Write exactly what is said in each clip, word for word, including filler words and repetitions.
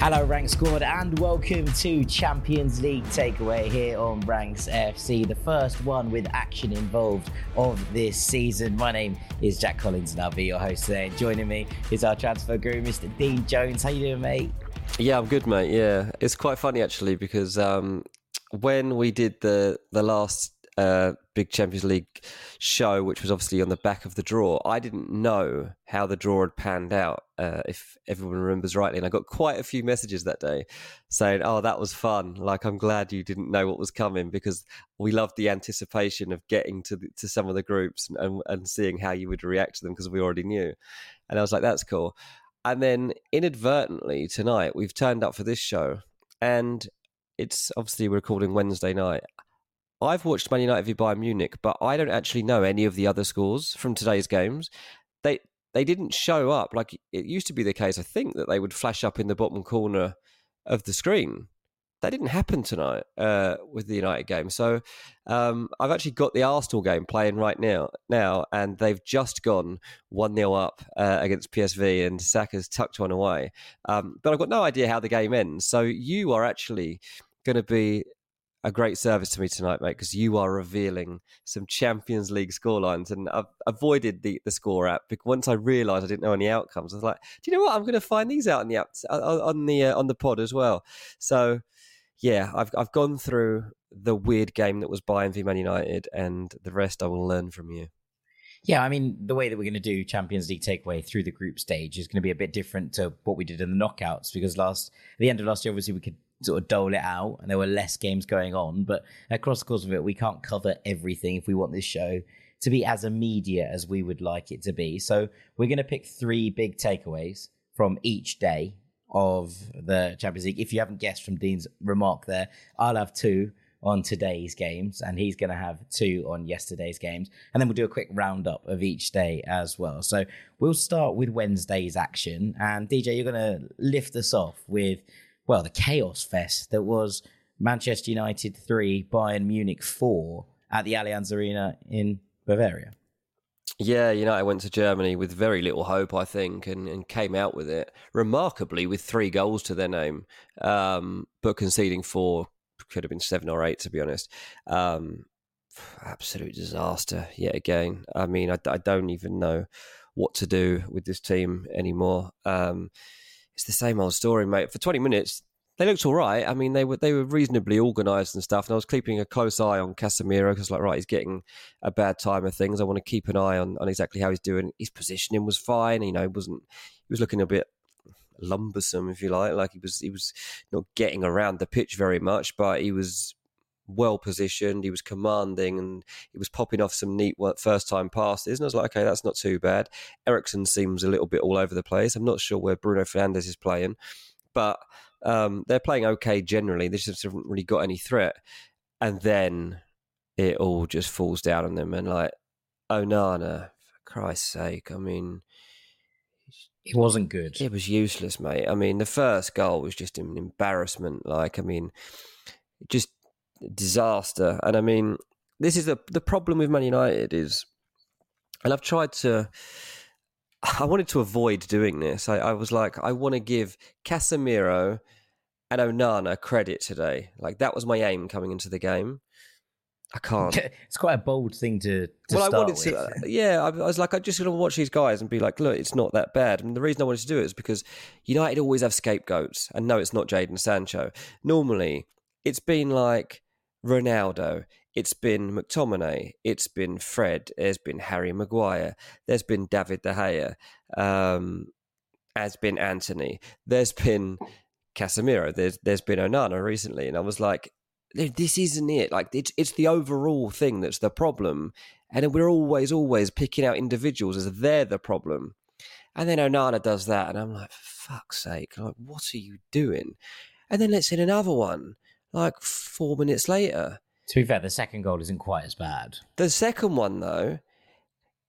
Hello, Ranks Squad, and welcome to Champions League Takeaway here on Ranks F C, the first one with action involved of this season. My name is Jack Collins, and I'll be your host today. Joining me is our transfer guru, Mister Dean Jones. How you doing, mate? Yeah, I'm good, mate. Yeah, it's quite funny actually, because um, when we did the the last uh, big Champions League show, which was obviously on the back of the draw, I didn't know how the draw had panned out, uh, if everyone remembers rightly. And I got quite a few messages that day saying, oh, that was fun. Like, I'm glad you didn't know what was coming, because we loved the anticipation of getting to the, to some of the groups and, and, and seeing how you would react to them, because we already knew. And I was like, that's cool. And then inadvertently tonight, we've turned up for this show, and it's obviously we're recording Wednesday night. I've watched Man United v Bayern Munich, but I don't actually know any of the other scores from today's games. They they didn't show up. Like, it used to be the case, I think, that they would flash up in the bottom corner of the screen. That didn't happen tonight uh, with the United game. So um, I've actually got the Arsenal game playing right now, now and they've just gone one nil up uh, against P S V, and Saka's tucked one away. Um, but I've got no idea how the game ends. So you are actually going to be a great service to me tonight, mate, because you are revealing some Champions League scorelines, and I've avoided the, the score app because once I realised I didn't know any outcomes, I was like, "Do you know what? I'm going to find these out on the app, on the uh, on the pod as well." So, yeah, I've I've gone through the weird game that was Bayern v Man United, and the rest I will learn from you. Yeah, I mean, the way that we're going to do Champions League Takeaway through the group stage is going to be a bit different to what we did in the knockouts, because last at the end of last year, obviously we could sort of dole it out and there were less games going on, but across the course of it we can't cover everything if we want this show to be as immediate as we would like it to be. So we're going to pick three big takeaways from each day of the Champions League. If you haven't guessed from Dean's remark there, I'll have two on today's games, and he's going to have two on yesterday's games. And then we'll do a quick roundup of each day as well. So we'll start with Wednesday's action. And D J, you're going to lift us off with, well, the chaos fest that was Manchester United three, Bayern Munich four at the Allianz Arena in Bavaria. Yeah, you know, I went to Germany with very little hope, I think, and, and came out with it, remarkably, with three goals to their name, um, but conceding four. Could have been seven or eight, to be honest. Um, absolute disaster yet again. I mean, I, I don't even know what to do with this team anymore. Um, it's the same old story, mate. For twenty minutes, they looked all right. I mean, they were they were reasonably organised and stuff. And I was keeping a close eye on Casemiro because, like, right, he's getting a bad time of things. I want to keep an eye on, on exactly how he's doing. His positioning was fine. You know, he wasn't. He was looking a bit lumbersome, if you like, like he was he was not getting around the pitch very much, but he was well positioned, he was commanding, and he was popping off some neat first time passes, and I was like, okay, that's not too bad. Eriksson seems a little bit all over the place. I'm not sure where Bruno Fernandes is playing, but um, they're playing okay generally. They just haven't really got any threat, and then it all just falls down on them. And like Onana, for Christ's sake, I mean, it wasn't good. It was useless, mate. I mean, the first goal was just an embarrassment. Like, I mean, just disaster. And I mean, this is the the problem with Man United is, and I've tried to, I wanted to avoid doing this. I, I was like, I want to give Casemiro and Onana credit today. Like, that was my aim coming into the game. I can't. It's quite a bold thing to, to well, start I wanted to, with. Uh, yeah, I, I was like, I'm just going to watch these guys and be like, look, it's not that bad. And the reason I wanted to do it is because United always have scapegoats. And no, it's not Jadon Sancho. Normally, it's been like Ronaldo. It's been McTominay. It's been Fred. There's been Harry Maguire. There's been David De Gea. Um, has been Anthony. There's been Casemiro. There's There's been Onana recently. And I was like, this isn't it. Like, it's, it's the overall thing that's the problem. And we're always, always picking out individuals as they're the problem. And then Onana does that. And I'm like, for fuck's sake, like, what are you doing? And then let's hit another one, like four minutes later. To be fair, the second goal isn't quite as bad. The second one, though,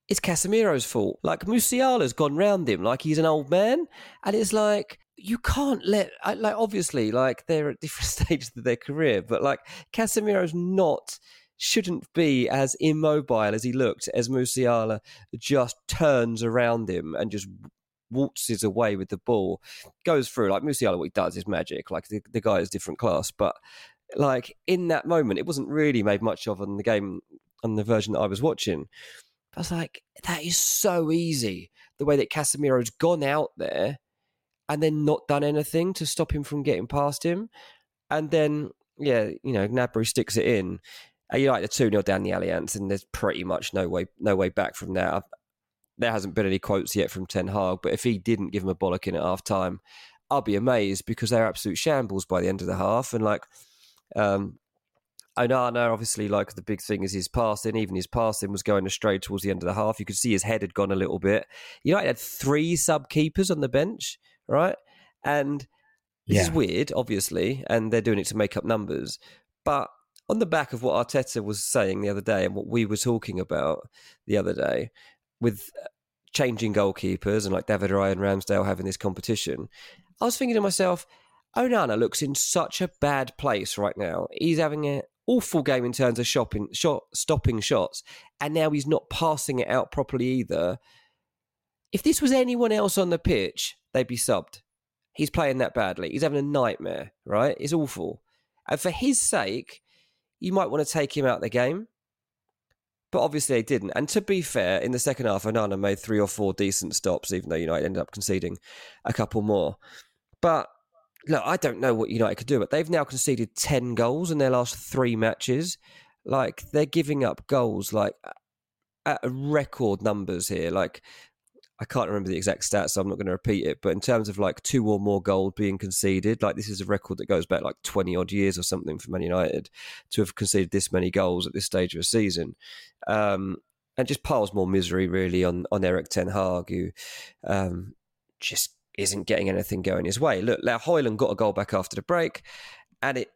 it's Casemiro's fault. Like, Musiala's gone round him like he's an old man. And it's like, you can't let, like, obviously, like, they're at different stages of their career, but like, Casemiro's not, shouldn't be as immobile as he looked as Musiala just turns around him and just waltzes away with the ball, goes through. Like, Musiala, what he does is magic. Like, the, the guy is different class, but like, in that moment, it wasn't really made much of on the game, on the version that I was watching. I was like, that is so easy. The way that Casemiro's gone out there and then not done anything to stop him from getting past him. And then, yeah, you know, Gnabry sticks it in. And you're like, the two nil down the Allianz, and there's pretty much no way no way back from there. I've, there hasn't been any quotes yet from Ten Hag, but if he didn't give him a bollocking at half-time, I'll be amazed, because they're absolute shambles by the end of the half. And, like, um, Onana, obviously, like, the big thing is his passing. Even his passing was going astray towards the end of the half. You could see his head had gone a little bit. United had three sub-keepers on the bench, right? And this yeah. is weird, obviously, and they're doing it to make up numbers. But on the back of what Arteta was saying the other day and what we were talking about the other day with changing goalkeepers and like David Raya and Ramsdale having this competition, I was thinking to myself, Onana looks in such a bad place right now. He's having an awful game in terms of shopping, shot, stopping shots, and now he's not passing it out properly either. If this was anyone else on the pitch, they'd be subbed. He's playing that badly. He's having a nightmare, right? It's awful. And for his sake, you might want to take him out of the game. But obviously they didn't. And to be fair, in the second half, Onana made three or four decent stops, even though United ended up conceding a couple more. But look, I don't know what United could do, but they've now conceded ten goals in their last three matches. Like, they're giving up goals like at record numbers here. Like, I can't remember the exact stats, so I'm not going to repeat it. But in terms of like two or more goals being conceded, like, this is a record that goes back like twenty odd years or something for Man United to have conceded this many goals at this stage of a season. Um, and just piles more misery really on on Erik ten Hag, who um, just isn't getting anything going his way. Look, now Højlund got a goal back after the break, and it.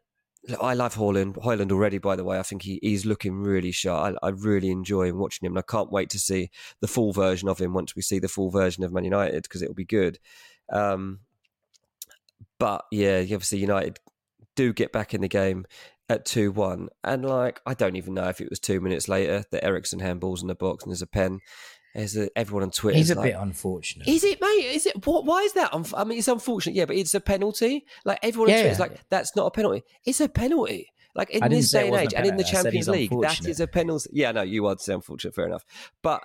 Look, I love Højlund. Højlund already, by the way. I think he, he's looking really sharp. I, I really enjoy him, watching him, and I can't wait to see the full version of him once we see the full version of Man United, because it'll be good. Um, but yeah, obviously United do get back in the game at two one, and like I don't even know if it was two minutes later that Eriksson handballs in the box and there's a pen. There's a, everyone on Twitter. He's a like, bit unfortunate. Is it, mate? Is it? What? Why is that? Unf- I mean, it's unfortunate, yeah, but it's a penalty. Like everyone yeah. on Twitter is like, that's not a penalty. It's a penalty. Like in this day and age, and in the Champions League, that is a penalty. Yeah, no, you are saying unfortunate. Fair enough, but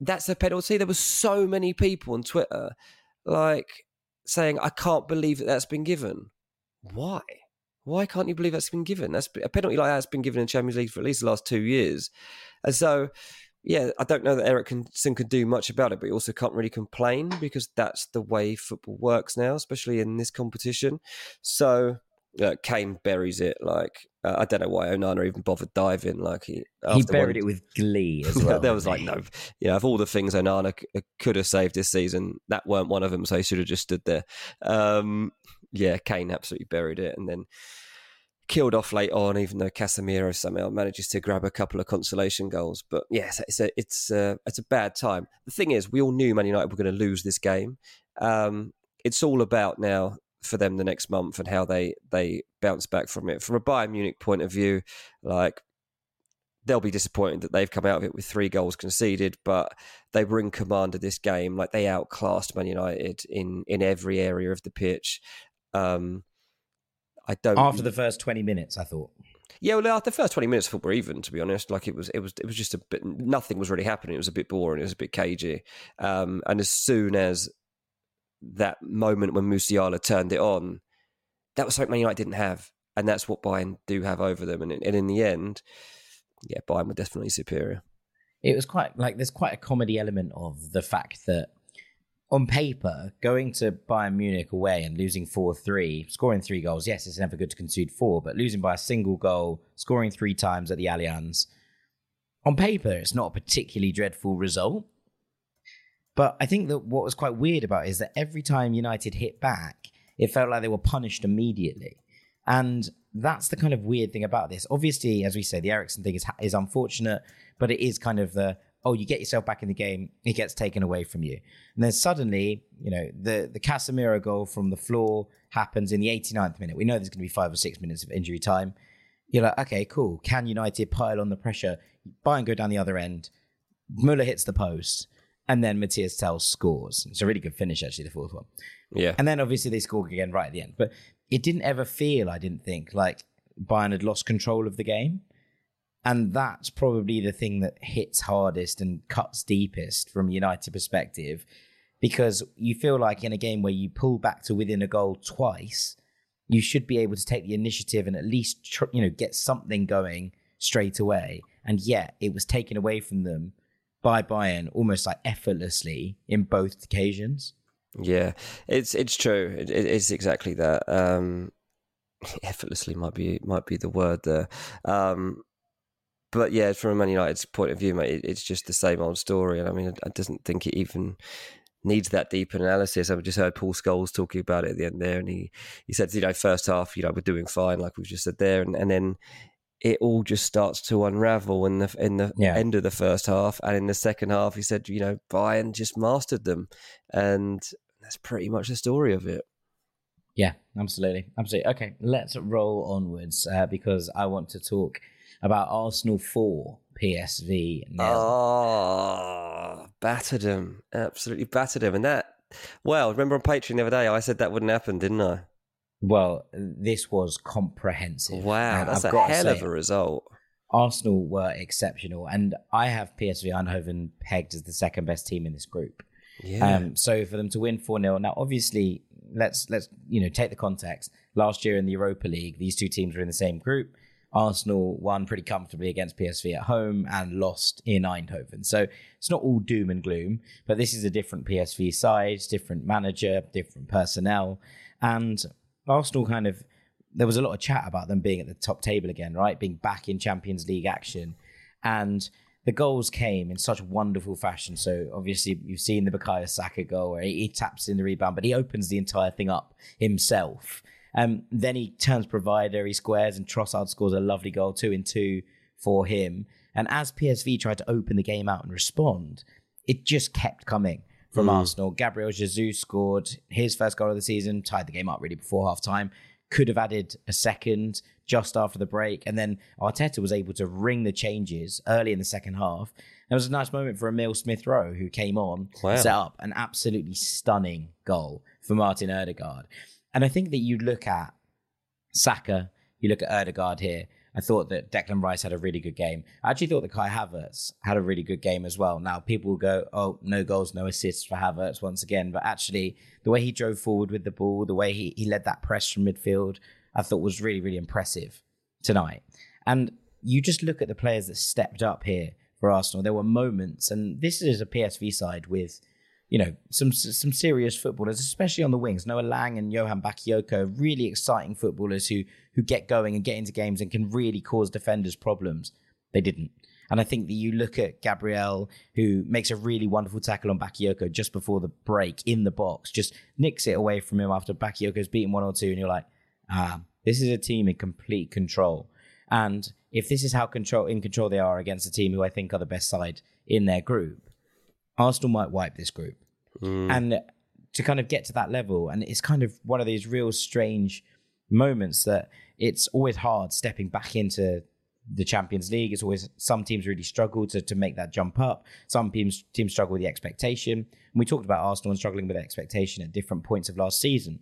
that's a penalty. There were so many people on Twitter like saying, "I can't believe that that's been given." Why? Why can't you believe that's been given? That's a penalty like that's been given in Champions League for at least the last two years, and so. Yeah, I don't know that Eriksson could do much about it, but he also can't really complain because that's the way football works now, especially in this competition. So uh, Kane buries it. Like uh, I don't know why Onana even bothered diving. Like he he buried one, it with glee as well. There was like no, you know, of all the things Onana c- could have saved this season, that weren't one of them. So he should have just stood there. Um, yeah, Kane absolutely buried it, and then. Killed off late on, even though Casemiro somehow manages to grab a couple of consolation goals. But yes, it's a it's a, it's a bad time. The thing is, we all knew Man United were going to lose this game. Um, it's all about now for them the next month and how they they bounce back from it. From a Bayern Munich point of view, like they'll be disappointed that they've come out of it with three goals conceded, but they were in command of this game. Like they outclassed Man United in in every area of the pitch. Um, I don't after the first twenty minutes, I thought. Yeah, well, after the first twenty minutes, I thought we're even. To be honest, like it was, it was, it was just a bit. Nothing was really happening. It was a bit boring. It was a bit cagey. Um, and as soon as that moment when Musiala turned it on, that was something Man United didn't have, and that's what Bayern do have over them. And, and in the end, yeah, Bayern were definitely superior. It was quite like there's quite a comedy element of the fact that. On paper, going to Bayern Munich away and losing four three, scoring three goals, yes, it's never good to concede four, but losing by a single goal, scoring three times at the Allianz, on paper, it's not a particularly dreadful result. But I think that what was quite weird about it is that every time United hit back, it felt like they were punished immediately. And that's the kind of weird thing about this. Obviously, as we say, the Eriksen thing is, is unfortunate, but it is kind of the... oh, you get yourself back in the game, it gets taken away from you. And then suddenly, you know, the, the Casemiro goal from the floor happens in the eighty-ninth minute. We know there's going to be five or six minutes of injury time. You're like, okay, cool. Can United pile on the pressure? Bayern go down the other end. Müller hits the post. And then Matthias Tel scores. It's a really good finish, actually, the fourth one. Yeah. And then obviously they score again right at the end. But it didn't ever feel, I didn't think, like Bayern had lost control of the game. And that's probably the thing that hits hardest and cuts deepest from a United perspective, because you feel like in a game where you pull back to within a goal twice, you should be able to take the initiative and at least tr- you know get something going straight away. And yet it was taken away from them by Bayern almost like effortlessly in both occasions. Yeah, it's it's true. It, it's exactly that. Um, effortlessly might be might be the word there. Um, But yeah, from a Man United's point of view, mate, it's just the same old story. And I mean, I don't think it even needs that deep an analysis. I've just heard Paul Scholes talking about it at the end there. And he, he said, you know, first half, you know, we're doing fine, like we've just said there. And, and then it all just starts to unravel in the in the yeah. end of the first half. And in the second half, he said, you know, Bayern just mastered them. And that's pretty much the story of it. Yeah, absolutely. Absolutely. Okay, let's roll onwards uh, because I want to talk... about Arsenal four, P S V nil. Oh, battered him. Absolutely battered him. And that, well, remember on Patreon the other day, I said that wouldn't happen, didn't I? Well, this was comprehensive. Wow, that's I've a hell say, of a result. Arsenal were exceptional. And I have P S V Eindhoven pegged as the second best team in this group. Yeah. Um, so for them to win four nil, now obviously, let's, let's you know take the context. Last year in the Europa League, these two teams were in the same group. Arsenal won pretty comfortably against P S V at home and lost in Eindhoven. So it's not all doom and gloom, but this is a different P S V side, different manager, different personnel. And Arsenal kind of, there was a lot of chat about them being at the top table again, right? Being back in Champions League action. And the goals came in such wonderful fashion. So obviously you've seen the Bukayo Saka goal where he, he taps in the rebound, but he opens the entire thing up himself. Um, then he turns provider, he squares, and Trossard scores a lovely goal, two in two for him. And as P S V tried to open the game out and respond, it just kept coming from mm. Arsenal. Gabriel Jesus scored his first goal of the season, tied the game up really before half-time. Could have added a second just after the break. And then Arteta was able to ring the changes early in the second half. It was a nice moment for Emile Smith-Rowe, who came on, wow. set up an absolutely stunning goal for Martin Ødegaard. And I think that you look at Saka, you look at Ødegaard here. I thought that Declan Rice had a really good game. I actually thought that Kai Havertz had a really good game as well. Now, people will go, oh, no goals, no assists for Havertz once again. But actually, the way he drove forward with the ball, the way he, he led that press from midfield, I thought was really, really impressive tonight. And you just look at the players that stepped up here for Arsenal. There were moments, and this is a P S V side with, you know, some some serious footballers, especially on the wings. Noah Lang and Johan Bakayoko, really exciting footballers who who get going and get into games and can really cause defenders problems. They didn't. And I think that you look at Gabriel, who makes a really wonderful tackle on Bakayoko just before the break in the box, just nicks it away from him after Bakayoko's beaten one or two, and you're like, ah, this is a team in complete control. And if this is how control in control they are against a team who I think are the best side in their group, Arsenal might wipe this group. Mm. And to kind of get to that level, and it's kind of one of these real strange moments that it's always hard stepping back into the Champions League. It's always, some teams really struggle to, to make that jump up. Some teams, teams struggle with the expectation. And we talked about Arsenal and struggling with expectation at different points of last season.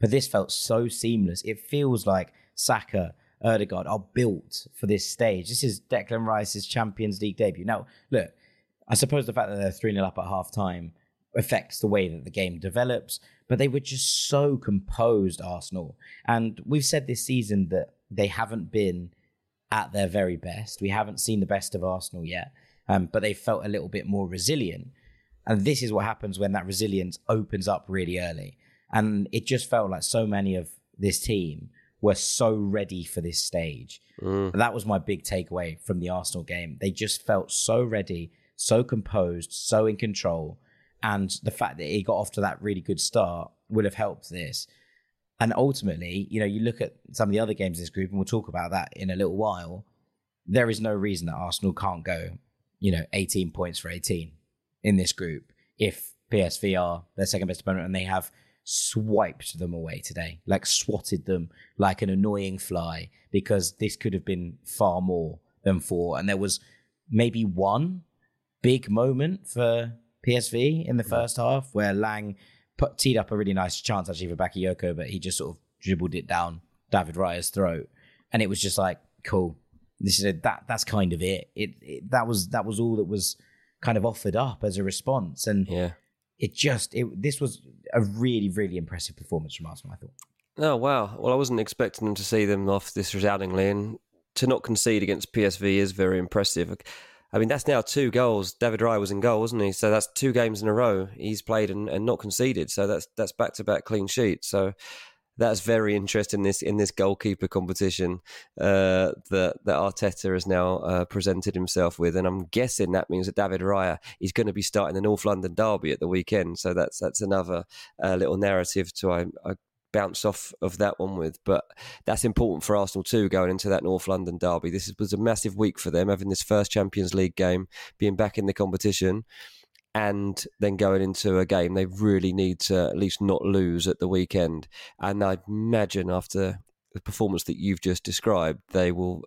But this felt so seamless. It feels like Saka, Ødegaard are built for this stage. This is Declan Rice's Champions League debut. Now, look, I suppose the fact that they're three nil up at half-time affects the way that the game develops, but they were just so composed, Arsenal. And we've said this season that they haven't been at their very best. We haven't seen the best of Arsenal yet, um, but they felt a little bit more resilient. And this is what happens when that resilience opens up really early. And it just felt like so many of this team were so ready for this stage. Mm. That was my big takeaway from the Arsenal game. They just felt so ready, so composed, so in control. And the fact that he got off to that really good start will have helped this. And ultimately, you know, you look at some of the other games in this group, and we'll talk about that in a little while. There is no reason that Arsenal can't go, you know, eighteen points for eighteen in this group if P S V are their second best opponent and they have swiped them away today, like swatted them like an annoying fly, because this could have been far more than four. And there was maybe one big moment for P S V in the first half where Lang put, teed up a really nice chance actually for Bakayoko, but he just sort of dribbled it down David Raya's throat, and it was just like, cool, this is a, that that's kind of it. It, it that was that was all that was kind of offered up as a response, and yeah, it just it, this was a really really impressive performance from Arsenal, I thought. Oh wow, well I wasn't expecting them to see them off this resoundingly, and to not concede against P S V is very impressive. I mean, that's now two goals. David Raya was in goal, wasn't he? So that's two games in a row he's played and, and not conceded. So that's that's back-to-back clean sheets. So that's very interesting in this in this goalkeeper competition uh, that, that Arteta has now uh, presented himself with. And I'm guessing that means that David Raya is going to be starting the North London derby at the weekend. So that's that's another uh, little narrative to... I, I bounce off of that one with, but that's important for Arsenal too, going into that North London derby. This was a massive week for them, having this first Champions League game, being back in the competition, and then going into a game they really need to at least not lose at the weekend. And I imagine after the performance that you've just described, they will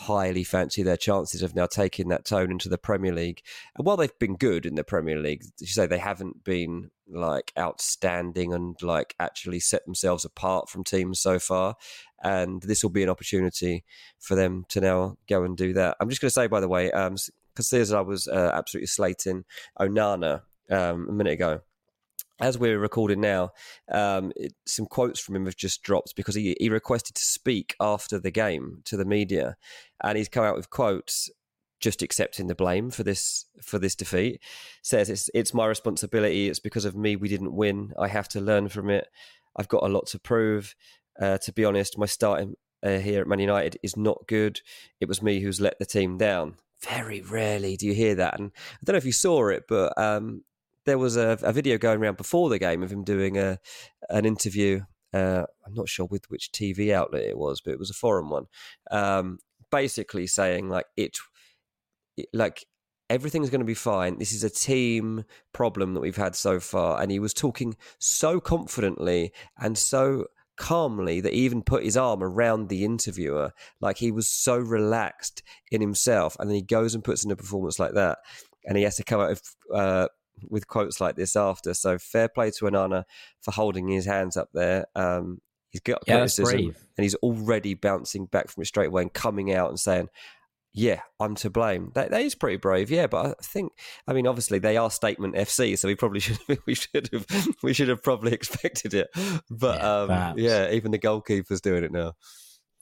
highly fancy their chances of now taking that tone into the Premier League. And while they've been good in the Premier League, as you say, they haven't been like outstanding and like actually set themselves apart from teams so far. And this will be an opportunity for them to now go and do that. I'm just going to say, by the way, um, because as I was uh, absolutely slating Onana um, a minute ago, as we're recording now, um, it, some quotes from him have just dropped because he, he requested to speak after the game to the media, and he's come out with quotes just accepting the blame for this for this defeat. Says, it's it's my responsibility. It's because of me we didn't win. I have to learn from it. I've got a lot to prove. Uh, to be honest, my starting uh, here at Man United is not good. It was me who's let the team down. very rarely do you hear that. And I don't know if you saw it, but um, there was a, a video going around before the game of him doing a an interview. Uh, I'm not sure with which T V outlet it was, but it was a foreign one. Um, basically saying like it, it like everything's going to be fine. This is a team problem that we've had so far. And he was talking so confidently and so calmly that he even put his arm around the interviewer. Like he was so relaxed in himself. And then he goes and puts in a performance like that. And he has to come out with, uh, with quotes like this after. So fair play to Onana for holding his hands up there. Um, he's got yeah, criticism and he's already bouncing back from it straight away and coming out and saying, yeah, I'm to blame. That, that is pretty brave, yeah. But I think, I mean, obviously they are Statement F C, so we probably should we should have we should have probably expected it. But yeah, um, yeah, even the goalkeeper's doing it now.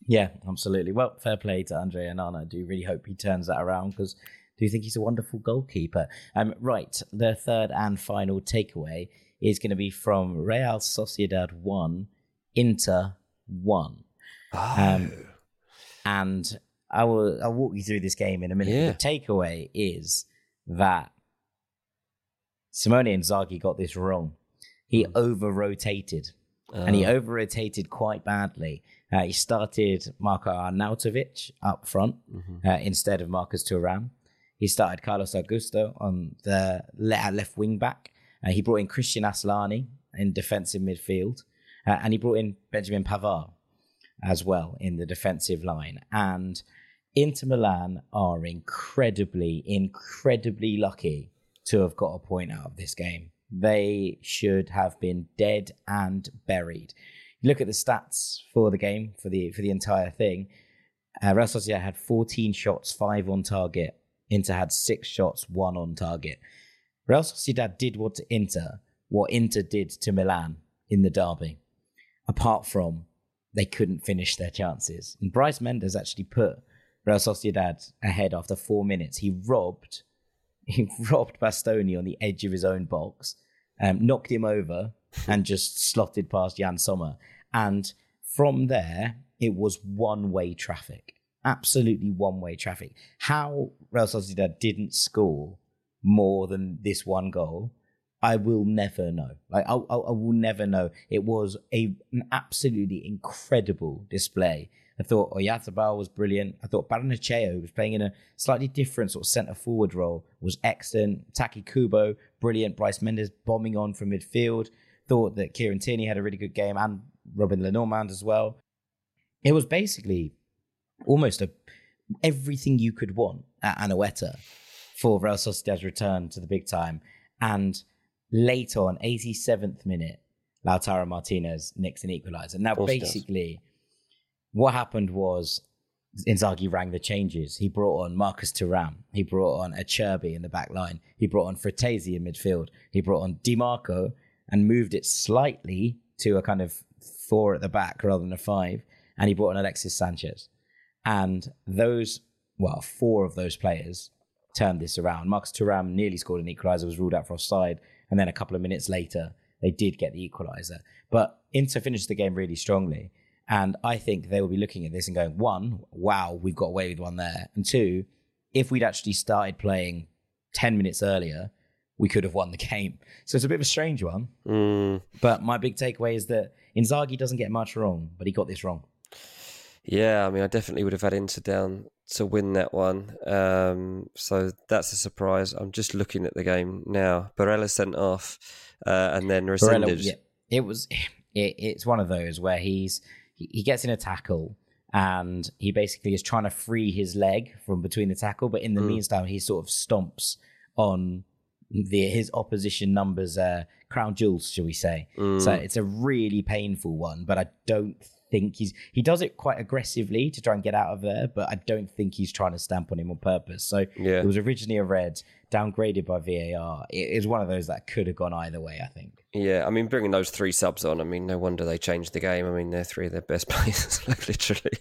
Yeah, absolutely. Well, fair play to Andre Onana. I do really hope he turns that around because I do think he's a wonderful goalkeeper. Um, right, the third and final takeaway is going to be from Real Sociedad one, Inter one, oh. um, and. I will, I'll walk you through this game in a minute. Yeah. The takeaway is that Simone Inzaghi got this wrong. He over-rotated, oh. and he over-rotated quite badly. Uh, he started Marko Arnautovic up front mm-hmm. uh, instead of Marcus Turan. He started Carlos Augusto on the left wing back. Uh, he brought in Christian Aslani in defensive midfield, uh, and he brought in Benjamin Pavard as well in the defensive line. And Inter Milan are incredibly, incredibly lucky to have got a point out of this game. They should have been dead and buried. You look at the stats for the game, for the for the entire thing. Uh, Real Sociedad had fourteen shots, five on target. Inter had six shots, one on target. Real Sociedad did what to Inter, what Inter did to Milan in the derby. Apart from they couldn't finish their chances. And Bryce Mendes actually put Real Sociedad ahead after four minutes. He robbed he robbed Bastoni on the edge of his own box, um, knocked him over and just slotted past Jan Sommer. And from there, it was one-way traffic. Absolutely one-way traffic. How Real Sociedad didn't score more than this one goal, I will never know. Like I, I, I will never know. It was a, an absolutely incredible display. I thought Oyarzabal was brilliant. I thought Barnechea, who was playing in a slightly different sort of centre-forward role, was excellent. Taki Kubo, brilliant. Bryce Mendes bombing on from midfield. Thought that Kieran Tierney had a really good game and Robin Lenormand as well. It was basically almost a, everything you could want at Anoeta for Real Sociedad's return to the big time. And late on, eighty-seventh minute, Lautaro Martinez nicks an equaliser. Now, basically, what happened was Inzaghi rang the changes. He brought on Marcus Thuram. He brought on Acerbi in the back line. He brought on Fratesi in midfield. He brought on Di Marco and moved it slightly to a kind of four at the back rather than a five. And he brought on Alexis Sanchez. And those, well, four of those players turned this around. Marcus Thuram nearly scored an equaliser, was ruled out for offside. And then a couple of minutes later, they did get the equaliser. But Inter finished the game really strongly. And I think they will be looking at this and going, one, wow, we've got away with one there. And two, if we'd actually started playing ten minutes earlier, we could have won the game. So it's a bit of a strange one. Mm. But my big takeaway is that Inzaghi doesn't get much wrong, but he got this wrong. Yeah, I mean, I definitely would have had Inter down to win that one. Um, so that's a surprise. I'm just looking at the game now. Barella sent off uh, and then rescinded. Yeah, it was, it, it's one of those where he's he, he gets in a tackle and he basically is trying to free his leg from between the tackle. But in the mm. meantime, he sort of stomps on the his opposition number's uh, crown jewels, shall we say. Mm. So it's a really painful one, but I don't think... think he's he does it quite aggressively to try and get out of there, but I don't think he's trying to stamp on him on purpose. So yeah. It was originally a red, downgraded by V A R. It is one of those that could have gone either way, I think. Yeah, I mean, bringing those three subs on, I mean, no wonder they changed the game. I mean, they're three of their best players, like literally.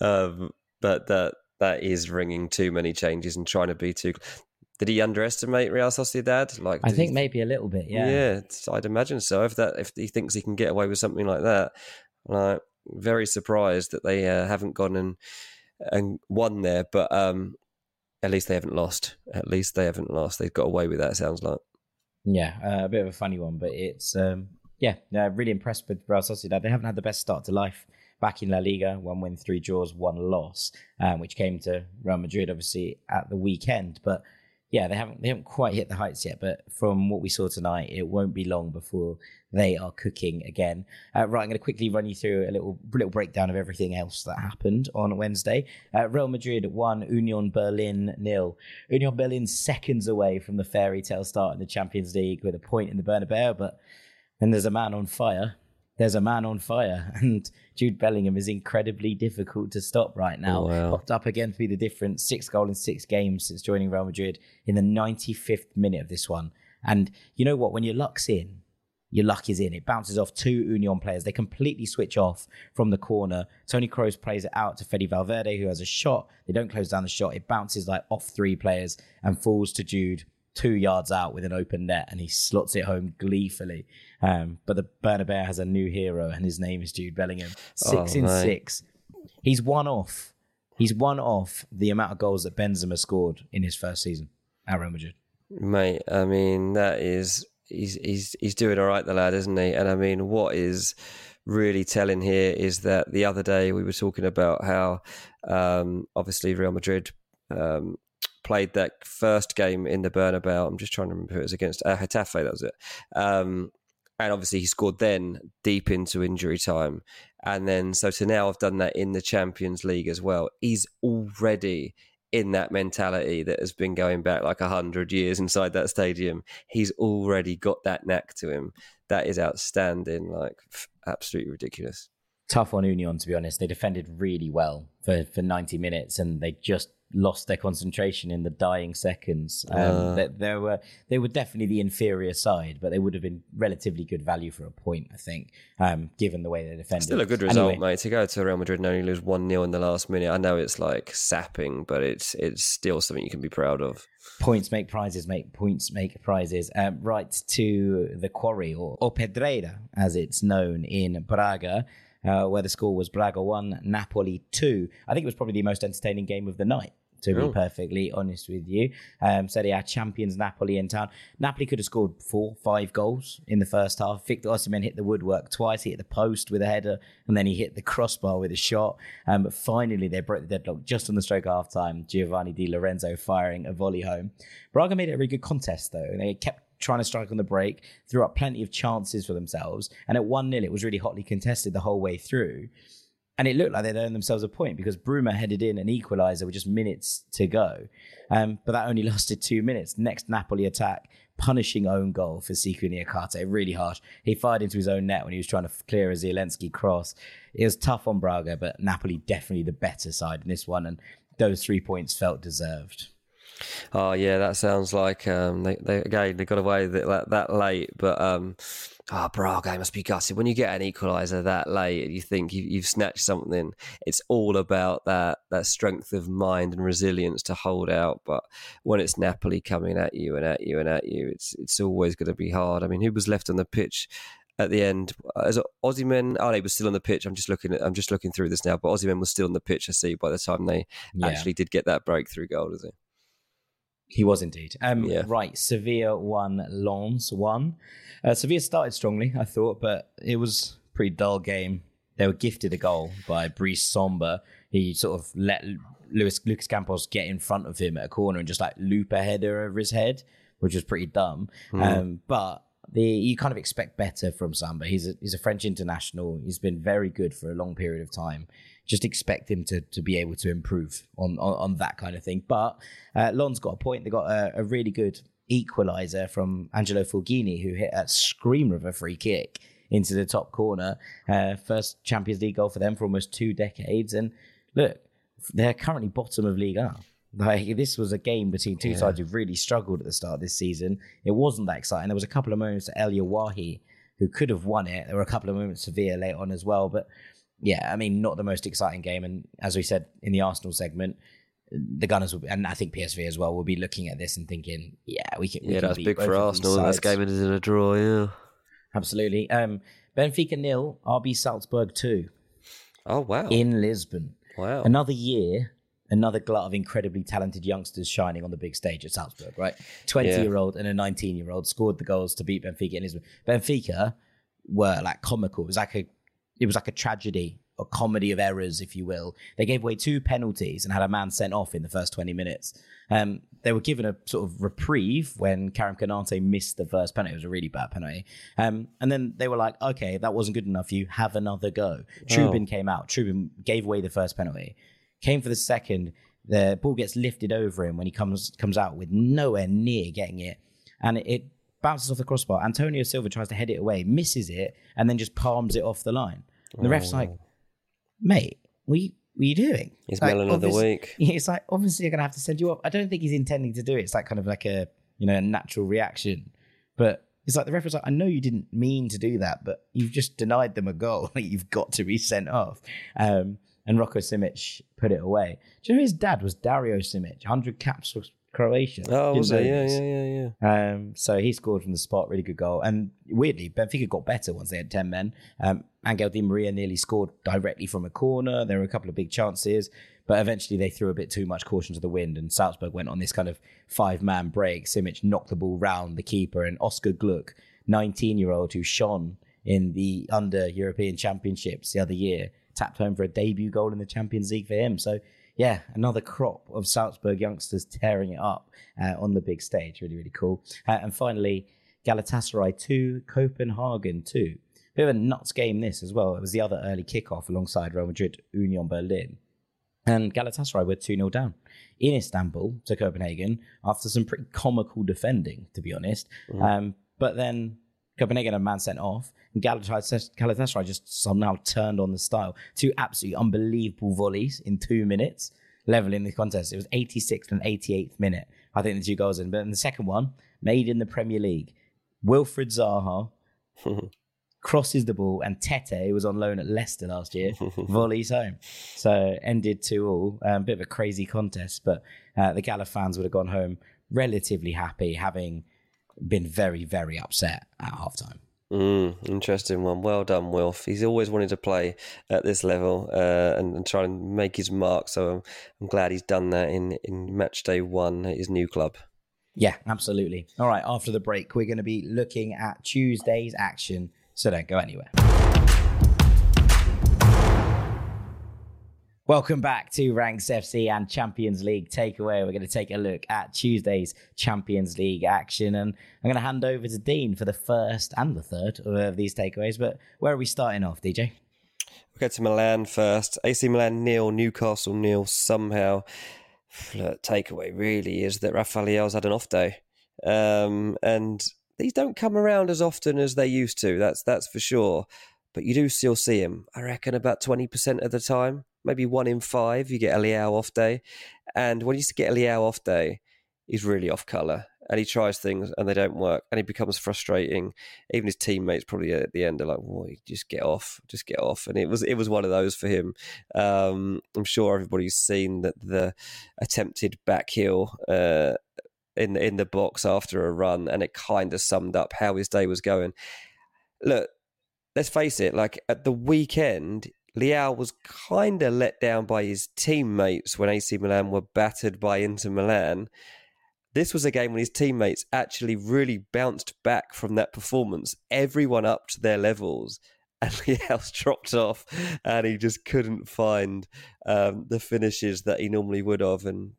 Um, but that that is ringing too many changes and trying to be too... Did he underestimate Real Sociedad? Like, I think he... maybe a little bit, yeah. Yeah, I'd imagine so. If that if he thinks he can get away with something like that, like... Very surprised that they uh, haven't gone and and won there, but um, At least they haven't lost. At least they haven't lost. They've got away with that, it sounds like. Yeah, uh, a bit of a funny one, but it's, um, yeah, uh, really impressed with Real Sociedad. They haven't had the best start to life back in La Liga. One win, three draws, one loss, um, which came to Real Madrid, obviously, at the weekend. But, yeah, they haven't they haven't quite hit the heights yet. But from what we saw tonight, it won't be long before they are cooking again. Uh, right, I'm going to quickly run you through a little little breakdown of everything else that happened on Wednesday. Uh, Real Madrid won, Union Berlin nil. Union Berlin seconds away from the fairy tale start in the Champions League with a point in the Bernabeu, but when there's a man on fire, there's a man on fire, and Jude Bellingham is incredibly difficult to stop right now. Oh, wow. Popped up again through the difference, six goal in six games since joining Real Madrid in the ninety-fifth minute of this one. And you know what? When your luck's in, your luck is in. It bounces off two Union players. They completely switch off from the corner. Toni Kroos plays it out to Fede Valverde, who has a shot. They don't close down the shot. It bounces like off three players and falls to Jude two yards out with an open net, and he slots it home gleefully. Um, but the Bernabeu has a new hero, and his name is Jude Bellingham. Six oh, in mate. six. He's one off. He's one off the amount of goals that Benzema scored in his first season at Real Madrid. Mate, I mean, that is... He's he's he's doing all right, the lad, isn't he? And I mean, what is really telling here is that the other day we were talking about how um, obviously Real Madrid um, played that first game in the Bernabeu. I'm just trying to remember who it was against. Uh, Getafe, that was it. Um, and obviously he scored then deep into injury time. And then so to now I've done that in the Champions League as well. He's already in that mentality that has been going back like a hundred years inside that stadium. He's already got that knack to him. That is outstanding, like absolutely ridiculous. Tough on Union, to be honest. They defended really well for, for ninety minutes, and they just lost their concentration in the dying seconds. Um, uh, they, they, were, they were definitely the inferior side, but they would have been relatively good value for a point, I think, um, given the way they defended. Still a good result, anyway, mate. To go to Real Madrid and only lose one nil in the last minute, I know it's like sapping, but it's it's still something you can be proud of. Points make prizes, mate. Points make prizes. Um, right to the quarry, or, or Pedreira, as it's known in Braga, uh, where the score was Braga one, Napoli two. I think it was probably the most entertaining game of the night, to be perfectly honest with you. Um, Serie A champions Napoli in town. Napoli could have scored four, five goals in the first half. Victor Osimhen hit the woodwork twice. He hit the post with a header, and then he hit the crossbar with a shot. Um, but finally, they broke the deadlock just on the stroke of half-time. Giovanni Di Lorenzo firing a volley home. Braga made it a really good contest, though. They kept trying to strike on the break, threw up plenty of chances for themselves. And at one nil, it was really hotly contested the whole way through. And it looked like they'd earned themselves a point because Bruma headed in an equaliser with just minutes to go. Um, but that only lasted two minutes. Next Napoli attack, punishing own goal for Sekou Niakate. Really harsh. He fired into his own net when he was trying to clear a Zielinski cross. It was tough on Braga, but Napoli definitely the better side in this one. And those three points felt deserved. Oh, yeah, that sounds like, um, they, they again, they got away that, that late, but um, oh, Braga must be gutted. When you get an equaliser that late and you think you, you've snatched something, it's all about that, that strength of mind and resilience to hold out. But when it's Napoli coming at you and at you and at you, it's it's always going to be hard. I mean, who was left on the pitch at the end? As Osimhen, oh, he was still on the pitch. I'm just looking at, I'm just looking through this now, but Osimhen was still on the pitch, I see, by the time they yeah. actually did get that breakthrough goal, is it? He was indeed. Um, yeah. Right, Sevilla won, Lens won. Uh, Sevilla started strongly, I thought, but it was a pretty dull game. They were gifted a goal by Brice Samba. He sort of let Luis, Lucas Campos get in front of him at a corner and just like loop a header over his head, which was pretty dumb. Mm. Um, but the, you kind of expect better from Samba. He's a, he's a French international. He's been very good for a long period of time. Just expect him to to be able to improve on, on, on that kind of thing. But uh, Lens got a point. They got a, a really good equaliser from Angelo Fulgini, who hit a screamer of a free kick into the top corner. Uh, first Champions League goal for them for almost two decades. And look, they're currently bottom of Ligue one. Like, this was a game between two yeah. sides who've really struggled at the start of this season. It wasn't that exciting. There was a couple of moments to El Yawahi, who could have won it. There were a couple of moments to Sevilla late on as well, but yeah, I mean, not the most exciting game. And as we said in the Arsenal segment, the Gunners, will be, and I think P S V as well, will be looking at this and thinking, yeah, we can we Yeah, that's big for Arsenal. That game is in a draw, yeah. Absolutely. Um, Benfica nil, R B Salzburg two. Oh, wow. In Lisbon. Wow. Another year another glut of incredibly talented youngsters shining on the big stage at Salzburg, right? twenty-year-old yeah. and a nineteen-year-old scored the goals to beat Benfica in Lisbon. Benfica were like comical. It was like a, it was like a tragedy, a comedy of errors, if you will. They gave away two penalties and had a man sent off in the first twenty minutes. Um, they were given a sort of reprieve when Karim Konate missed the first penalty. It was a really bad penalty. Um, and then they were like, okay, that wasn't good enough. You have another go. Oh. Trubin came out. Trubin gave away the first penalty. Came for the second, the ball gets lifted over him when he comes comes out with nowhere near getting it. And it, it bounces off the crossbar. Antonio Silva tries to head it away, misses it, and then just palms it off the line. And the oh. ref's like, mate, what are you, what are you doing? It's like, melon of the week. It's like, obviously you're going to have to send you off. I don't think he's intending to do it. It's like kind of like a, you know, a natural reaction. But it's like the ref was like, I know you didn't mean to do that, but you've just denied them a goal. Like, you've got to be sent off. Um And Rocco Simic put it away. Do you know his dad was Dario Simic, one hundred caps for Croatia? Oh, was it? Yeah, yeah, yeah, yeah. Um, so he scored from the spot, really good goal. And weirdly, Benfica got better once they had ten men. Um, Angel Di Maria nearly scored directly from a corner. There were a couple of big chances, but eventually they threw a bit too much caution to the wind, and Salzburg went on this kind of five-man break. Simic knocked the ball round the keeper, and Oscar Gluck, nineteen-year-old who shone in the under-European championships the other year, tapped home for a debut goal in the Champions League for him. So, yeah, another crop of Salzburg youngsters tearing it up uh, on the big stage. Really, really cool. Uh, and finally, Galatasaray two, Copenhagen two. Bit of a nuts game this as well. It was the other early kickoff alongside Real Madrid, Union Berlin. And Galatasaray were two nil down in Istanbul to Copenhagen after some pretty comical defending, to be honest. Mm. Um, but then Copenhagen had a man sent off, and Galatasaray just somehow turned on the style. Two absolutely unbelievable volleys in two minutes, levelling the contest. It was eighty-sixth and eighty-eighth minute, I think, the two goals in. But in the second one, made in the Premier League, Wilfried Zaha crosses the ball, and Tete was on loan at Leicester last year, volleys home. So ended two all. A um, bit of a crazy contest, but uh, the Gala fans would have gone home relatively happy, having been very, very upset at halftime. Mm, interesting one. Well done, Wilf. He's always wanted to play at this level uh, and, and try and make his mark. So I'm, I'm glad he's done that in, in match day one at his new club. Yeah, absolutely. All right, after the break, we're going to be looking at Tuesday's action. So don't go anywhere. Welcome back to Ranks F C and Champions League Takeaway. We're going to take a look at Tuesday's Champions League action, and I'm going to hand over to Dean for the first and the third of these takeaways. But where are we starting off, D J? We'll go to Milan first. A C Milan nil, Newcastle nil somehow. Look, takeaway really is that Raphael's had an off day. Um, and these don't come around as often as they used to, that's, that's for sure. But you do still see him, I reckon, about twenty percent of the time. Maybe one in five, you get Leao off day. And when you get Leao off day, he's really off colour. And he tries things and they don't work. And he becomes frustrating. Even his teammates probably at the end are like, "Whoa, just get off, just get off." And it was it was one of those for him. Um, I'm sure everybody's seen that the attempted back heel uh, in, in the box after a run. And it kind of summed up how his day was going. Look, let's face it, like at the weekend, Leao was kind of let down by his teammates when A C Milan were battered by Inter Milan. This was a game when his teammates actually really bounced back from that performance. Everyone upped to their levels, and Leao's dropped off, and he just couldn't find um, the finishes that he normally would have, and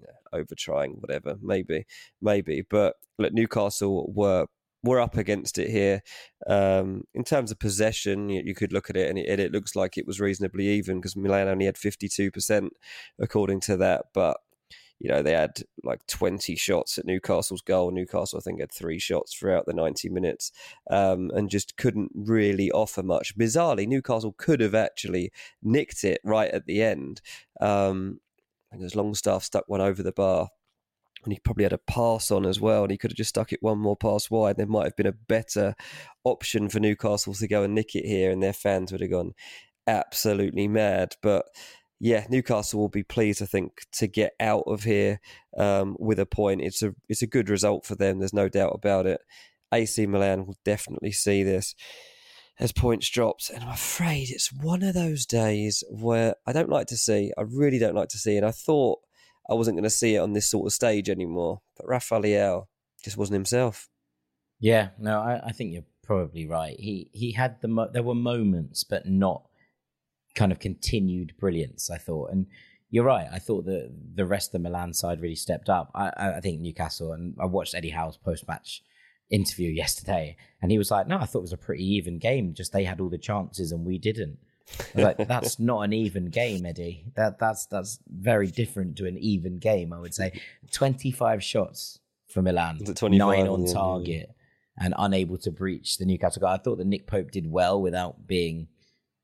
yeah, over-trying, whatever, maybe, maybe. But look, Newcastle were We're up against it here. Um, in terms of possession, you, you could look at it and, it and it looks like it was reasonably even because Milan only had fifty-two percent according to that. But, you know, they had like twenty shots at Newcastle's goal. Newcastle, I think, had three shots throughout the ninety minutes um, and just couldn't really offer much. Bizarrely, Newcastle could have actually nicked it right at the end. Um, and as Longstaff stuck one over the bar. And he probably had a pass on as well, and he could have just stuck it one more pass wide. There might have been a better option for Newcastle to go and nick it here, and their fans would have gone absolutely mad. But yeah, Newcastle will be pleased, I think, to get out of here um, with a point. It's a it's a good result for them. There's no doubt about it. A C Milan will definitely see this as points dropped. And I'm afraid it's one of those days where I don't like to see. I really don't like to see. And I thought I wasn't going to see it on this sort of stage anymore. But Raphael just wasn't himself. Yeah, no, I, I think you're probably right. He he had the mo- there were moments, but not kind of continued brilliance, I thought. And you're right. I thought that the rest of the Milan side really stepped up. I, I think Newcastle, and I watched Eddie Howe's post-match interview yesterday, and he was like, no, I thought it was a pretty even game. Just they had all the chances and we didn't. I was like, that's not an even game, Eddie. That that's that's very different to an even game, I would say. twenty-five shots for Milan, nine on yeah, target, yeah. and unable to breach the Newcastle goal. I thought that Nick Pope did well without being,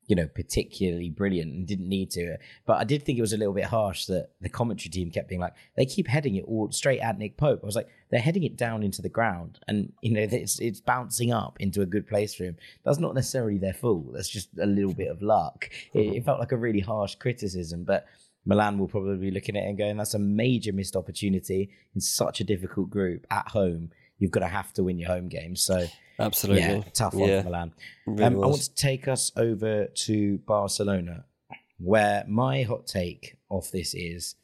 you know, particularly brilliant, and didn't need to. But I did think it was a little bit harsh that the commentary team kept being like, they keep heading it all straight at Nick Pope. I was like, they're heading it down into the ground, and you know, it's it's bouncing up into a good place for him. That's not necessarily their fault. That's just a little bit of luck. It, it felt like a really harsh criticism, but Milan will probably be looking at it and going, that's a major missed opportunity in such a difficult group at home. You've got to have to win your home game. So absolutely, yeah, tough one yeah. for Milan. Really um, I want to take us over to Barcelona, where my hot take of this is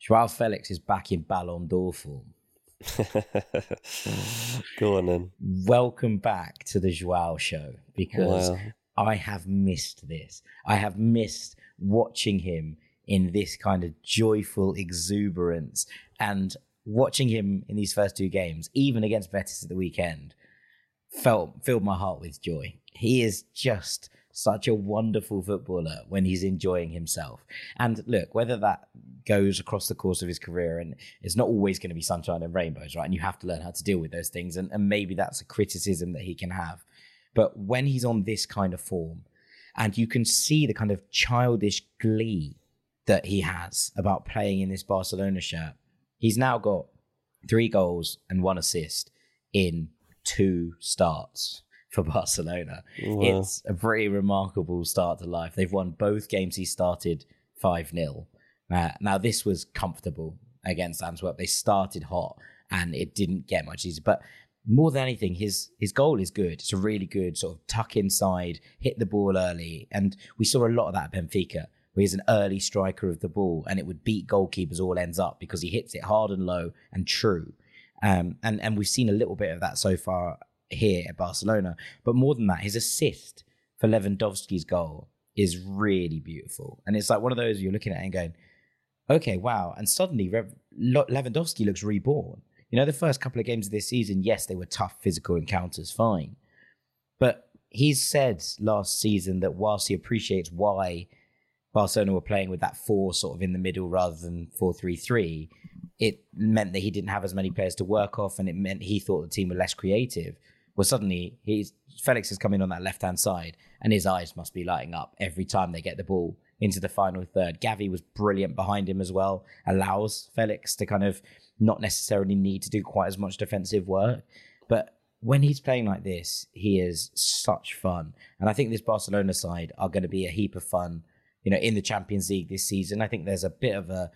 Joao Felix is back in Ballon d'Or form. Go on then. Welcome back to the Joao show, because wow. I have missed this. I have missed watching him in this kind of joyful exuberance, and watching him in these first two games, even against Betis at the weekend, felt filled my heart with joy. He is just such a wonderful footballer when he's enjoying himself. And look, whether that goes across the course of his career, and it's not always going to be sunshine and rainbows, right? And you have to learn how to deal with those things. And, and maybe that's a criticism that he can have. But when he's on this kind of form, and you can see the kind of childish glee that he has about playing in this Barcelona shirt, he's now got three goals and one assist in two starts for Barcelona. Wow. It's a pretty remarkable start to life. They've won both games he started five nil. Uh, now, this was comfortable against Antwerp. They started hot and it didn't get much easier. But more than anything, his his goal is good. It's a really good sort of tuck inside, hit the ball early. And we saw a lot of that at Benfica. He's an early striker of the ball, and it would beat goalkeepers all ends up because he hits it hard and low and true. Um, and, and we've seen a little bit of that so far here at Barcelona. But more than that, his assist for Lewandowski's goal is really beautiful. And it's like one of those you're looking at and going, okay, wow. And suddenly Re- Lewandowski looks reborn. You know, the first couple of games of this season, yes, they were tough physical encounters, fine. But he said last season that whilst he appreciates why Barcelona were playing with that four sort of in the middle rather than four three three, it meant that he didn't have as many players to work off, and it meant he thought the team were less creative. Well, suddenly he's, Felix has come in on that left-hand side, and his eyes must be lighting up every time they get the ball into the final third. Gavi was brilliant behind him as well, allows Felix to kind of not necessarily need to do quite as much defensive work. But when he's playing like this, he is such fun. And I think this Barcelona side are going to be a heap of fun, you know, in the Champions League this season. I think there's a bit of a,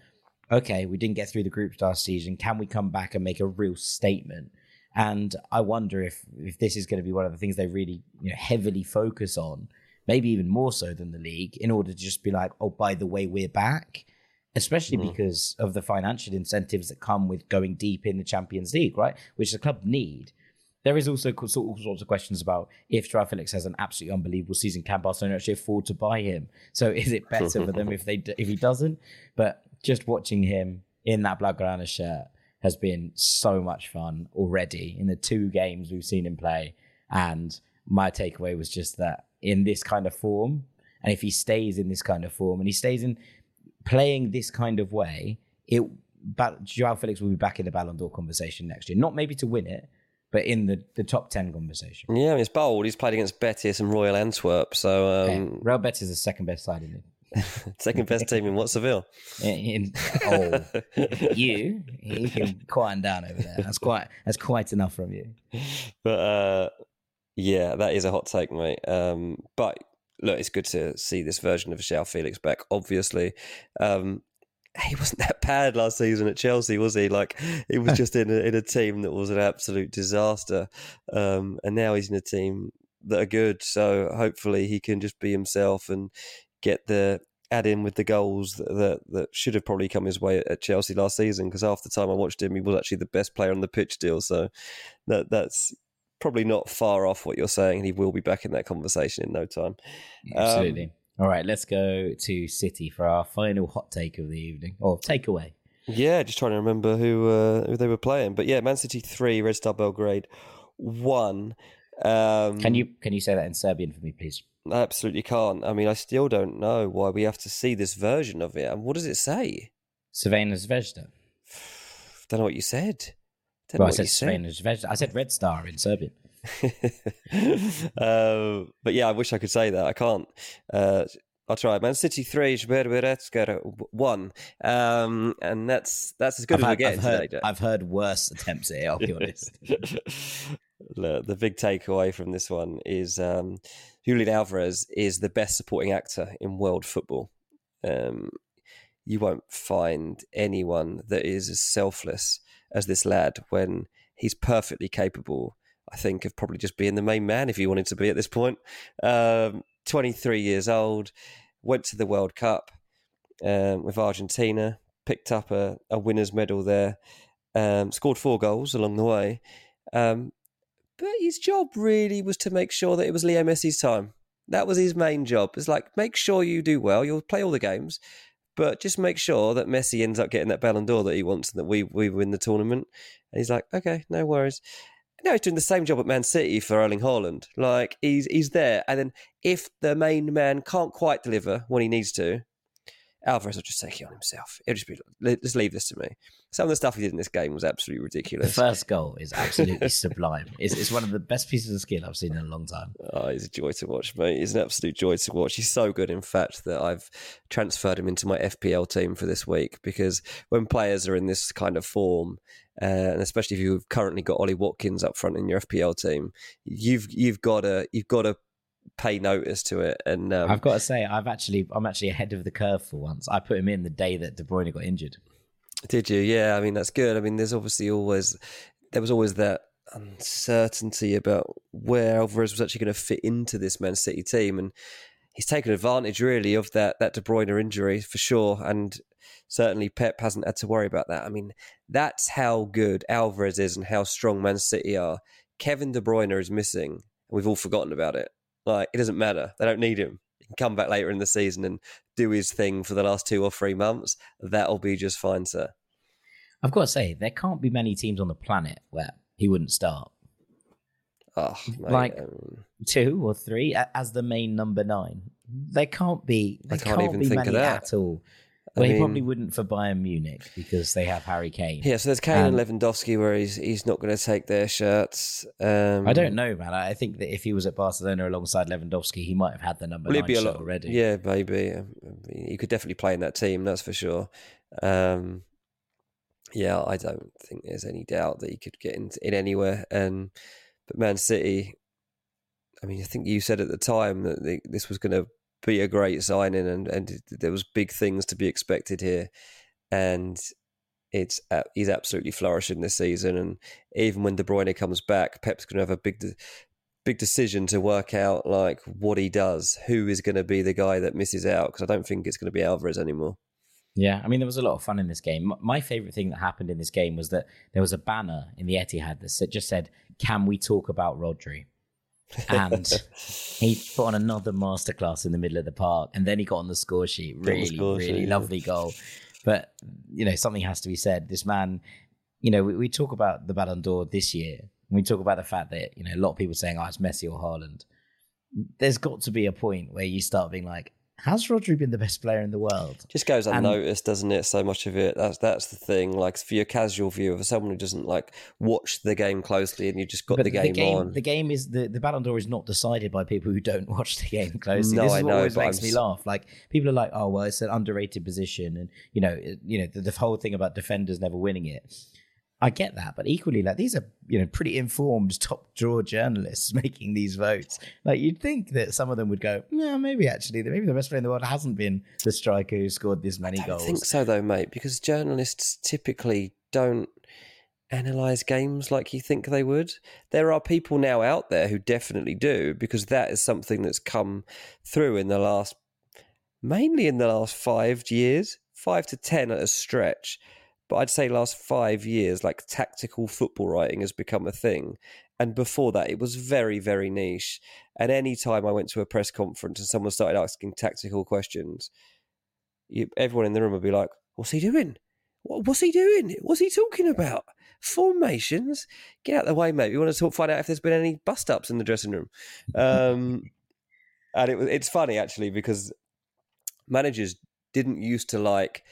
okay, we didn't get through the groups last season. Can we come back and make a real statement? And I wonder if if this is going to be one of the things they really, you know, heavily focus on, maybe even more so than the league, in order to just be like, oh, by the way, we're back, especially mm. because of the financial incentives that come with going deep in the Champions League, right? Which the club need. There is also all sorts of questions about if Joao Felix has an absolutely unbelievable season, can Barcelona actually afford to buy him? So is it better for them if they if he doesn't? But just watching him in that Blaugrana shirt has been so much fun already in the two games we've seen him play. And my takeaway was just that in this kind of form, and if he stays in this kind of form and he stays in playing this kind of way, it but Joao Felix will be back in the Ballon d'Or conversation next year. Not maybe to win it, but in the, the top ten conversation. Yeah, I mean, it's bold. He's played against Betis and Royal Antwerp. So um... yeah. Real Betis is the second best side in it. Second best team in what, Seville? In, in, oh, you, you can quieten down over there. That's quite that's quite enough from you. But uh, yeah, that is a hot take, mate. Um, but look, it's good to see this version of Joao Felix back, obviously. Um He wasn't that bad last season at Chelsea, was he? Like, he was just in a, in a team that was an absolute disaster. Um, and now he's in a team that are good. So hopefully he can just be himself and get the add in with the goals that, that that should have probably come his way at Chelsea last season, because half the time I watched him, he was actually the best player on the pitch still. So that that's probably not far off what you're saying, and he will be back in that conversation in no time. Absolutely. Um, All right, let's go to City for our final hot take of the evening, or takeaway. Yeah, just trying to remember who uh, who they were playing. But yeah, Man City three, Red Star Belgrade one. Um, can you can you say that in Serbian for me, please? I absolutely can't. I mean, I still don't know why we have to see this version of it. And what does it say? Slovenia Zvezda. Don't know what you said. Don't well, know I what said Slovenia Zvezda. I said Red Star in Serbian. uh, but yeah, I wish I could say that. I can't. Uh, I'll try. Man City three, Žerberetska one, um, and that's that's as good I've as I get. I've heard, I've heard worse attempts at it, I'll be honest. Look, the big takeaway from this one is um, Julian Alvarez is the best supporting actor in world football. Um, you won't find anyone that is as selfless as this lad when he's perfectly capable, I think, of probably just being the main man if he wanted to be at this point. Um, twenty-three years old, went to the World Cup um, with Argentina, picked up a, a winner's medal there, um, scored four goals along the way. Um, but his job really was to make sure that it was Leo Messi's time. That was his main job. It's like, make sure you do well. You'll play all the games, but just make sure that Messi ends up getting that Ballon d'Or that he wants and that we, we win the tournament. And he's like, okay, no worries. No, he's doing the same job at Man City for Erling Haaland. Like, he's he's there. And then if the main man can't quite deliver when he needs to, Alvarez will just take it on himself. It'll just be, just leave this to me. Some of the stuff he did in this game was absolutely ridiculous. The first goal is absolutely sublime. It's, it's one of the best pieces of skill I've seen in a long time. Oh, he's a joy to watch, mate. He's an absolute joy to watch. He's so good, in fact, that I've transferred him into my F P L team for this week, because when players are in this kind of form, uh, and especially if you've currently got Ollie Watkins up front in your F P L team, you've you've got to you've got to pay notice to it. And um, I've got to say, I've actually I'm actually ahead of the curve for once. I put him in the day that De Bruyne got injured. Did you? Yeah, I mean, that's good. I mean, there's obviously always there was always that uncertainty about where Alvarez was actually going to fit into this Man City team, and he's taken advantage really of that that De Bruyne injury for sure. And certainly Pep hasn't had to worry about that. I mean, that's how good Alvarez is and how strong Man City are. Kevin De Bruyne is missing, and we've all forgotten about it. Like, it doesn't matter. They don't need him. He can come back later in the season and do his thing for the last two or three months. That'll be just fine, sir. I've got to say, there can't be many teams on the planet where he wouldn't start. Oh, mate, like um, two or three as the main number nine. There can't be. There I can't, can't even be think many of that at all. Well, I mean, he probably wouldn't for Bayern Munich because they have Harry Kane. Yeah, so there's Kane um, and Lewandowski where he's he's not going to take their shirts. Um, I don't know, man. I think that if he was at Barcelona alongside Lewandowski, he might have had the number well, nine be a lot, already. Yeah, maybe. He could definitely play in that team, that's for sure. Um, yeah, I don't think there's any doubt that he could get in, in anywhere. Um, but Man City, I mean, I think you said at the time that the, this was going to be a great signing, and, and there was big things to be expected here, and it's uh, he's absolutely flourishing this season. And even when De Bruyne comes back, Pep's going to have a big de- big decision to work out, like, what he does, who is going to be the guy that misses out, because I don't think it's going to be Alvarez anymore. Yeah, I mean, there was a lot of fun in this game. My favourite thing that happened in this game was that there was a banner in the Etihad that just said, "Can we talk about Rodri?" And he put on another masterclass in the middle of the park, and then he got on the score sheet. Really, score really sheet. Lovely goal. But, you know, something has to be said. This man, you know, we, we talk about the Ballon d'Or this year. We talk about the fact that, you know, a lot of people saying, oh, it's Messi or Haaland. There's got to be a point where you start being like, has Rodri been the best player in the world? Just goes unnoticed, and, doesn't it? So much of it. That's that's the thing. Like, for your casual viewer, for someone who doesn't like watch the game closely, and you just got the game, the game on. The game is the, the Ballon d'Or is not decided by people who don't watch the game closely. No, this is I what know, always makes I'm... me laugh. Like, people are like, "Oh, well, it's an underrated position," and you know, you know, the, the whole thing about defenders never winning it. I get that, but equally, like, these are, you know, pretty informed top draw journalists making these votes. Like, you'd think that some of them would go, no, maybe actually, maybe the best player in the world hasn't been the striker who scored this many goals. I don't think so, though, mate, because journalists typically don't analyze games like you think they would. There are people now out there who definitely do, because that is something that's come through in the last, mainly in the last five years, five to ten at a stretch. But I'd say last five years, like tactical football writing has become a thing. And before that, it was very, very niche. And any time I went to a press conference and someone started asking tactical questions, you, everyone in the room would be like, what's he doing? What's he doing? What's he talking about? Formations? Get out of the way, mate. We want to talk, find out if there's been any bust-ups in the dressing room. Um, and it, it's funny, actually, because managers didn't used to like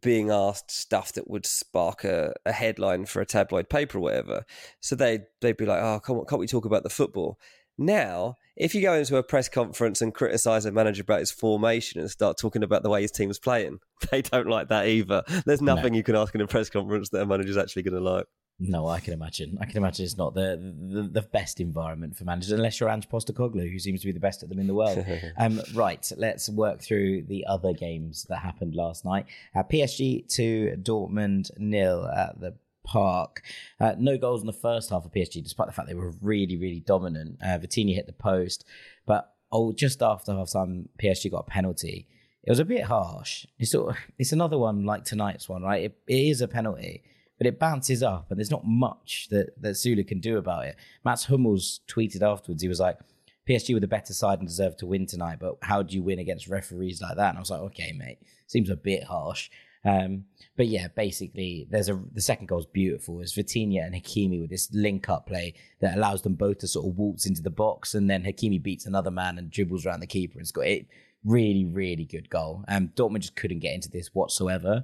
being asked stuff that would spark a, a headline for a tabloid paper or whatever. So they'd, they'd be like, oh, can't, can't we talk about the football? Now, if you go into a press conference and criticise a manager about his formation and start talking about the way his team's playing, they don't like that either. There's nothing no. you can ask in a press conference that a manager's actually going to like. No, I can imagine. I can imagine it's not the, the the best environment for managers, unless you're Ange Postecoglou, who seems to be the best at them in the world. um, right, let's work through the other games that happened last night. Uh, P S G two, Dortmund nil at the Park. Uh, no goals in the first half of P S G, despite the fact they were really, really dominant. Uh, Vitinha hit the post, but oh, just after half-time, P S G got a penalty. It was a bit harsh. It's sort of, it's another one like tonight's one, right? It, it is a penalty, but it bounces up, and there's not much that, that Sula can do about it. Mats Hummels tweeted afterwards, he was like, P S G were the better side and deserved to win tonight, but how do you win against referees like that? And I was like, okay, mate, seems a bit harsh. Um, but yeah, basically, there's a the second goal is beautiful. It's Vitinha and Hakimi with this link-up play that allows them both to sort of waltz into the box, and then Hakimi beats another man and dribbles around the keeper and scores it. Really, really good goal. Um, Dortmund just couldn't get into this whatsoever.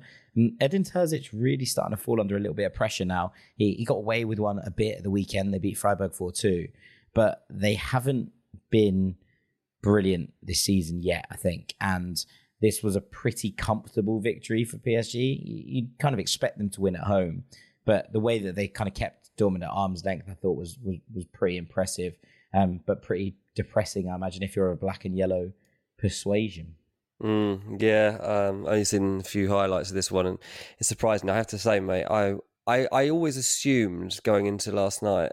Edin Terzic really starting to fall under a little bit of pressure now. He, he got away with one a bit at the weekend. They beat Freiburg four two, but they haven't been brilliant this season yet, I think, and this was a pretty comfortable victory for P S G. You'd kind of expect them to win at home, but the way that they kind of kept Dortmund at arm's length, I thought was was, was pretty impressive, um, but pretty depressing, I imagine, if you're a black and yellow persuasion. Mm, yeah, um, I've only seen a few highlights of this one, and it's surprising. I have to say, mate, I I, I always assumed going into last night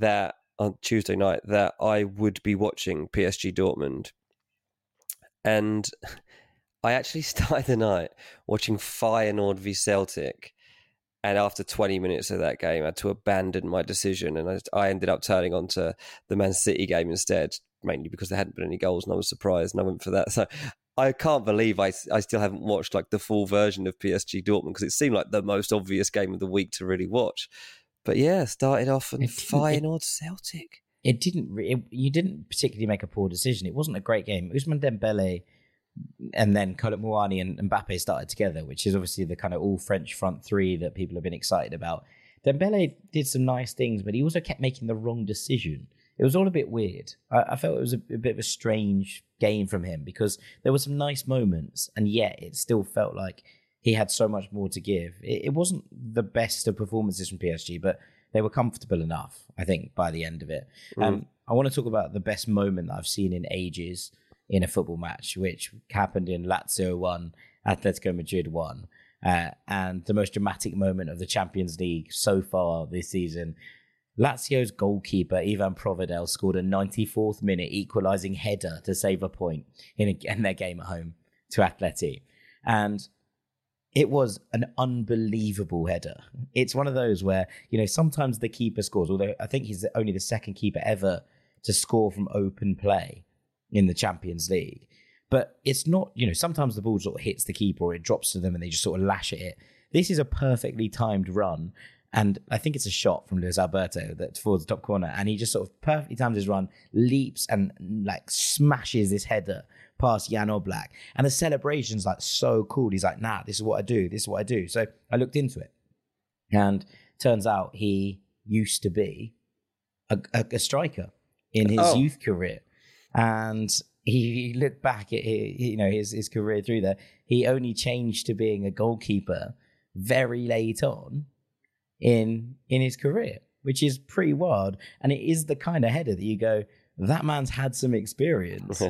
that on Tuesday night that I would be watching P S G Dortmund, and I actually started the night watching Feyenoord v Celtic, and after twenty minutes of that game, I had to abandon my decision, and I, I ended up turning on to the Man City game instead, mainly because there hadn't been any goals, and I was surprised, and I went for that. So I can't believe I, I still haven't watched like the full version of P S G Dortmund, because it seemed like the most obvious game of the week to really watch. But yeah, started off and Feyenoord Celtic. It didn't. It, you didn't particularly make a poor decision. It wasn't a great game. Ousmane Dembele and then Kolo Muani and Mbappe started together, which is obviously the kind of all French front three that people have been excited about. Dembele did some nice things, but he also kept making the wrong decision. It was all a bit weird. I, I felt it was a, a bit of a strange game from him, because there were some nice moments, and yet it still felt like he had so much more to give. It, it wasn't the best of performances from P S G, but they were comfortable enough, I think, by the end of it. Mm. Um, I want to talk about the best moment that I've seen in ages in a football match, which happened in Lazio one, Atletico Madrid one, uh, and the most dramatic moment of the Champions League so far this season. Lazio's goalkeeper, Ivan Provedel, scored a ninety-fourth minute equalising header to save a point in, a, in their game at home to Atleti. And it was an unbelievable header. It's one of those where, you know, sometimes the keeper scores, although I think he's only the second keeper ever to score from open play in the Champions League. But it's not, you know, sometimes the ball sort of hits the keeper or it drops to them and they just sort of lash at it. This is a perfectly timed run. And I think it's a shot from Luis Alberto that towards the top corner. And he just sort of perfectly times his run, leaps and like smashes this header past Jan Oblak. And the celebration's like so cool. He's like, nah, this is what I do. This is what I do. So I looked into it. And turns out he used to be a, a, a striker in his oh. youth career. And he looked back at his, you know, his, his career through there. He only changed to being a goalkeeper very late on in in his career, which is pretty wild. And it is the kind of header that you go, that man's had some experience.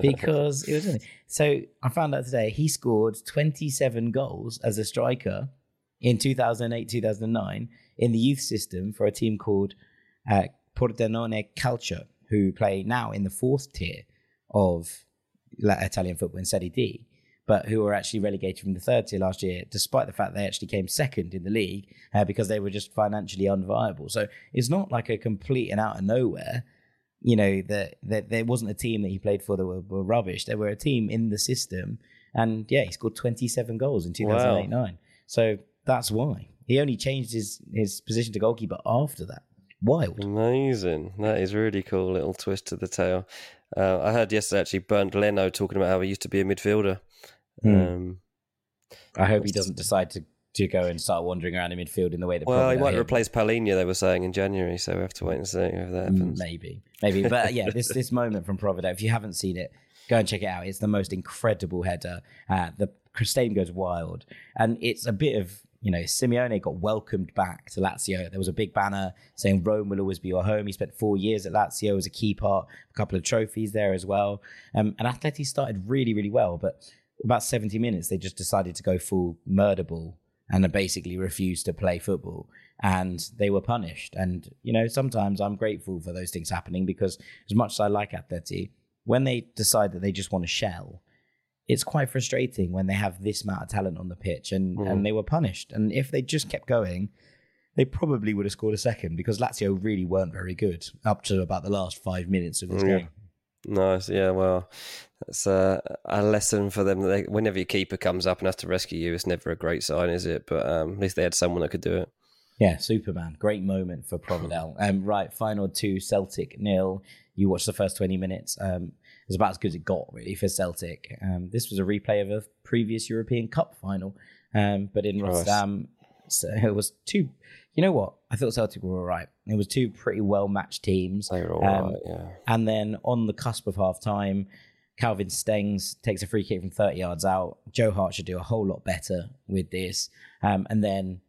Because it was. So I found out today he scored twenty-seven goals as a striker in two thousand eight, two thousand nine. in the youth system for a team called uh, Pordenone Calcio, who play now in the fourth tier of Italian football in Serie D, but who were actually relegated from the third tier last year, despite the fact they actually came second in the league uh, because they were just financially unviable. So it's not like a complete and out of nowhere, you know, that, that there wasn't a team that he played for that were, were rubbish. There were a team in the system, and yeah, he scored twenty-seven goals in two thousand eight nine. Wow. So that's why. He only changed his, his position to goalkeeper after that. Wild. Amazing. That is really cool. Little twist to the tale. Uh, I heard yesterday actually Bernd Leno talking about how he used to be a midfielder. Mm. Um, I hope he doesn't decide to, to go and start wandering around in midfield in the way that. Well, he might replace Paulinho, they were saying in January, so we have to wait and see if that happens. Maybe, maybe. But yeah, this this moment from Providence, if you haven't seen it, go and check it out. It's the most incredible header. Uh, the stadium goes wild, and it's a bit of, you know, Simeone got welcomed back to Lazio. There was a big banner saying Rome will always be your home. He spent four years at Lazio as a key part, a couple of trophies there as well. Um, and Atleti started really, really well, but about seventy minutes, they just decided to go full murder ball and basically refused to play football. And they were punished. And, you know, sometimes I'm grateful for those things happening because as much as I like Atleti, when they decide that they just want to shell, it's quite frustrating when they have this amount of talent on the pitch and, mm. and they were punished. And if they just kept going, they probably would have scored a second because Lazio really weren't very good up to about the last five minutes of this yeah. game. Nice. Yeah, well, that's a, a lesson for them. That they, whenever your keeper comes up and has to rescue you, it's never a great sign, is it? But um, at least they had someone that could do it. Yeah, Superman. Great moment for Providel. Um, right, final two, Celtic nil. You watched the first twenty minutes. Um, it was about as good as it got, really, for Celtic. Um, this was a replay of a previous European Cup final. Um, but in Rotterdam, so it was two... You know what? I thought Celtic were all right. It was two pretty well-matched teams. They were all um, right, yeah. And then on the cusp of half-time, Calvin Stengs takes a free kick from thirty yards out. Joe Hart should do a whole lot better with this. Um, and then...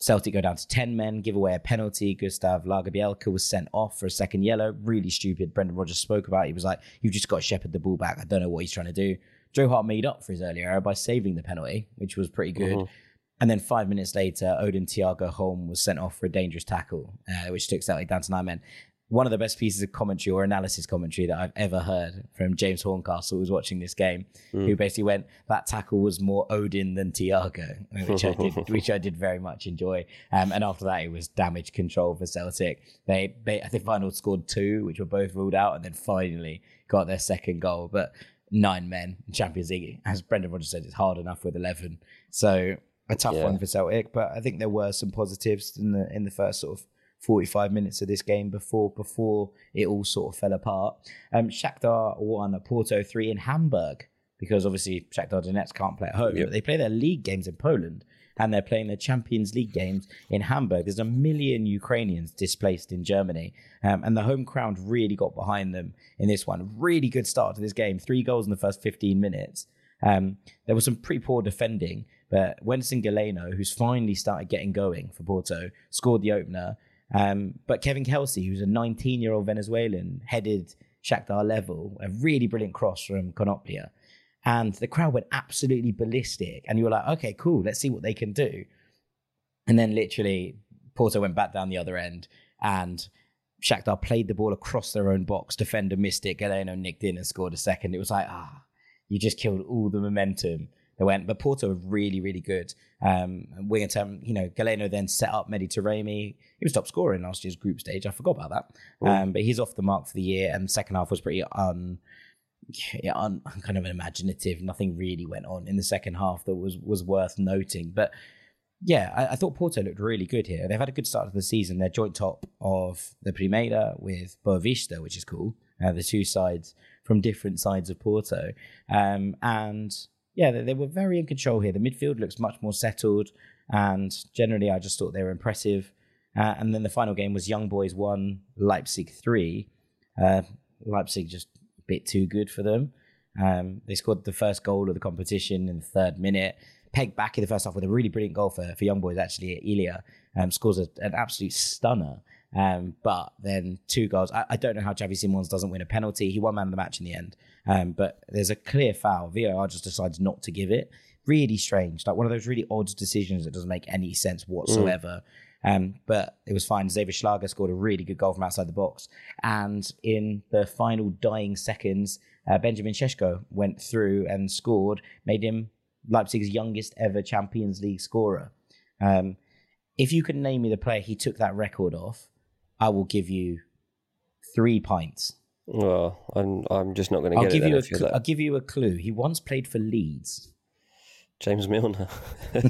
Celtic go down to ten men, give away a penalty. Gustav Lagerbielke was sent off for a second yellow. Really stupid. Brendan Rodgers spoke about it. He was like, you've just got to shepherd the ball back. I don't know what he's trying to do. Joe Hart made up for his earlier error by saving the penalty, which was pretty good. Uh-huh. And then five minutes later, Odin Thiago Holm was sent off for a dangerous tackle, uh, which took Celtic down to nine men. One of the best pieces of commentary or analysis commentary that I've ever heard from James Horncastle, who was watching this game, mm. who basically went, that tackle was more Odin than Thiago, which I did, which I did very much enjoy. Um, and after that, it was damage control for Celtic. They, they I think Feyenoord scored two, which were both ruled out, and then finally got their second goal. But nine men in Champions League, as Brendan Rodgers said, it's hard enough with eleven. So a tough yeah. one for Celtic, but I think there were some positives in the in the first sort of forty-five minutes of this game before before it all sort of fell apart. Um, Shakhtar won at Porto three in Hamburg because obviously Shakhtar Donetsk can't play at home. Yep. But they play their league games in Poland and they're playing their Champions League games in Hamburg. There's a million Ukrainians displaced in Germany um, and the home crowd really got behind them in this one. Really good start to this game. Three goals in the first fifteen minutes. Um, there was some pretty poor defending, but Wenson Galeno, who's finally started getting going for Porto, scored the opener. Um, but Kevin Kelsey, who's a nineteen-year-old Venezuelan, headed Shakhtar level, a really brilliant cross from Konoplia. And the crowd went absolutely ballistic. And you were like, okay, cool, let's see what they can do. And then literally Porto went back down the other end and Shakhtar played the ball across their own box. Defender missed it. Galeno nicked in and scored a second. It was like, ah, you just killed all the momentum. They went, but Porto were really, really good. Um, wing term, you know, Galeno then set up Mehdi Taremi. He was top scorer in last year's group stage. I forgot about that. Um, but he's off the mark for the year, and the second half was pretty un, yeah, un, kind of unimaginative. Nothing really went on in the second half that was was worth noting. But yeah, I, I thought Porto looked really good here. They've had a good start to the season. They're joint top of the Primeira with Boa Vista, which is cool. Uh, the two sides from different sides of Porto, um, and. Yeah, they were very in control here. The midfield looks much more settled, and generally I just thought they were impressive. Uh, and then the final game was Young Boys one, Leipzig three. Uh, Leipzig just a bit too good for them. Um, they scored the first goal of the competition in the third minute. Pegged back in the first half with a really brilliant goal for, for Young Boys, actually, Ilya. Um, scores a, an absolute stunner. Um, but then two goals. I, I don't know how Xavi Simons doesn't win a penalty. He won man of the match in the end. Um, but there's a clear foul. V A R just decides not to give it. Really strange. Like one of those really odd decisions that doesn't make any sense whatsoever. Um, but it was fine. Xavier Schlager scored a really good goal from outside the box. And in the final dying seconds, uh, Benjamin Sesko went through and scored, made him Leipzig's youngest ever Champions League scorer. Um, if you can name me the player he took that record off, I will give you three pints. Well, I'm I'm just not going to get give it. You a cl- I'll give you a clue. He once played for Leeds. James Milner. I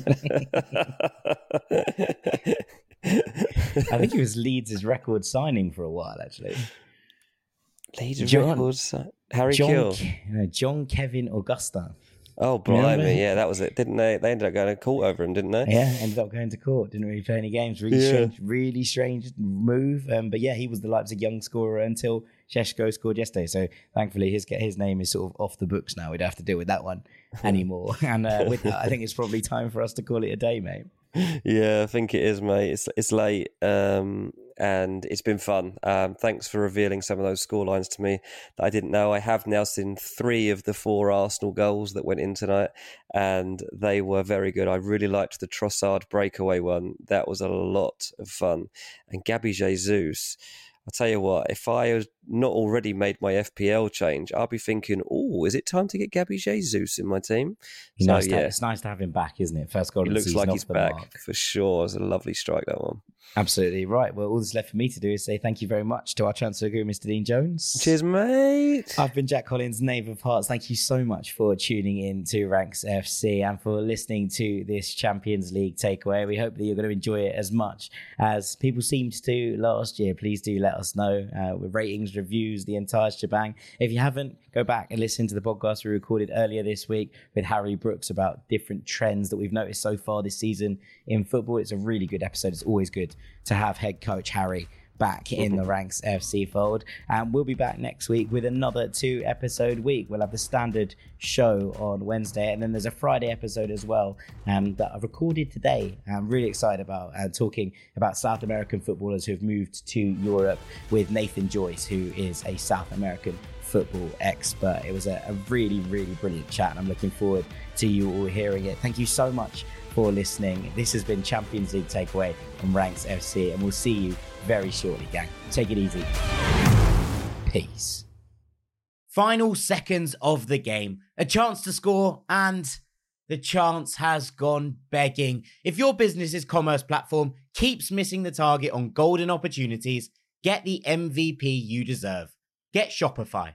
think he was Leeds' record signing for a while, actually. Leeds' record signing? Harry John, Kill. No, John Kevin Augustin. Oh, blimey. Yeah, that was it. Didn't they? They ended up going to court over him, didn't they? Yeah, ended up going to court. Didn't really play any games. Really, yeah. strange, really strange move. Um, but yeah, he was the Leipzig young scorer until Sesko scored yesterday. So thankfully, his his name is sort of off the books now. We don't have to deal with that one anymore. And uh, with that, I think it's probably time for us to call it a day, mate. Yeah, I think it is, mate. It's it's late. Um... And it's been fun. Um, thanks for revealing some of those scorelines to me that I didn't know. I have now seen three of the four Arsenal goals that went in tonight, and they were very good. I really liked the Trossard breakaway one. That was a lot of fun. And Gabby Jesus, I'll tell you what, if I had not already made my F P L change, I'll be thinking, oh, is it time to get Gabby Jesus in my team? So, nice yeah. have, it's nice to have him back, isn't it? First goal of the season. It looks like he's back, mark. for sure. It was a lovely strike, that one. Absolutely right. Well, all that's left for me to do is say thank you very much to our transfer guru, Mister Dean Jones. Cheers, mate. I've been Jack Collins, Knave of Hearts. Thank you so much for tuning in to Ranks F C and for listening to this Champions League takeaway. We hope that you're going to enjoy it as much as people seemed to last year. Please do let us know uh, with ratings, reviews, the entire shebang. If you haven't, go back and listen to the podcast we recorded earlier this week with Harry Brooks about different trends that we've noticed so far this season in football. It's a really good episode. It's always good to have head coach Harry back in the Ranks F C fold, and we'll be back next week with another two episode week. We'll have the standard show on Wednesday, and then there's a Friday episode as well um, that I've recorded today. I'm really excited about uh, talking about South American footballers who've moved to Europe with Nathan Joyce, who is a South American football expert. It was a, a really really brilliant chat, and I'm looking forward to you all hearing it. Thank you so much for listening. This has been Champions League Takeaway from Ranks F C, and we'll see you very shortly, gang. Take it easy. Peace. Final seconds of the game. A chance to score, and the chance has gone begging. If your business's commerce platform keeps missing the target on golden opportunities, get the M V P you deserve. Get Shopify.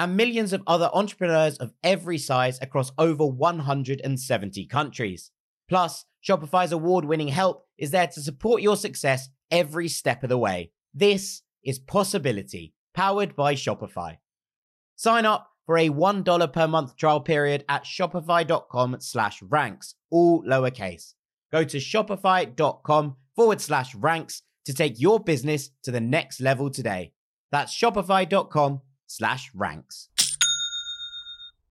and millions of other entrepreneurs of every size across over one hundred seventy countries. Plus, Shopify's award-winning help is there to support your success every step of the way. This is Possibility, powered by Shopify. Sign up for a one dollar per month trial period at shopify.com slash ranks, all lowercase. Go to shopify.com forward slash ranks to take your business to the next level today. That's shopify dot com slash ranks.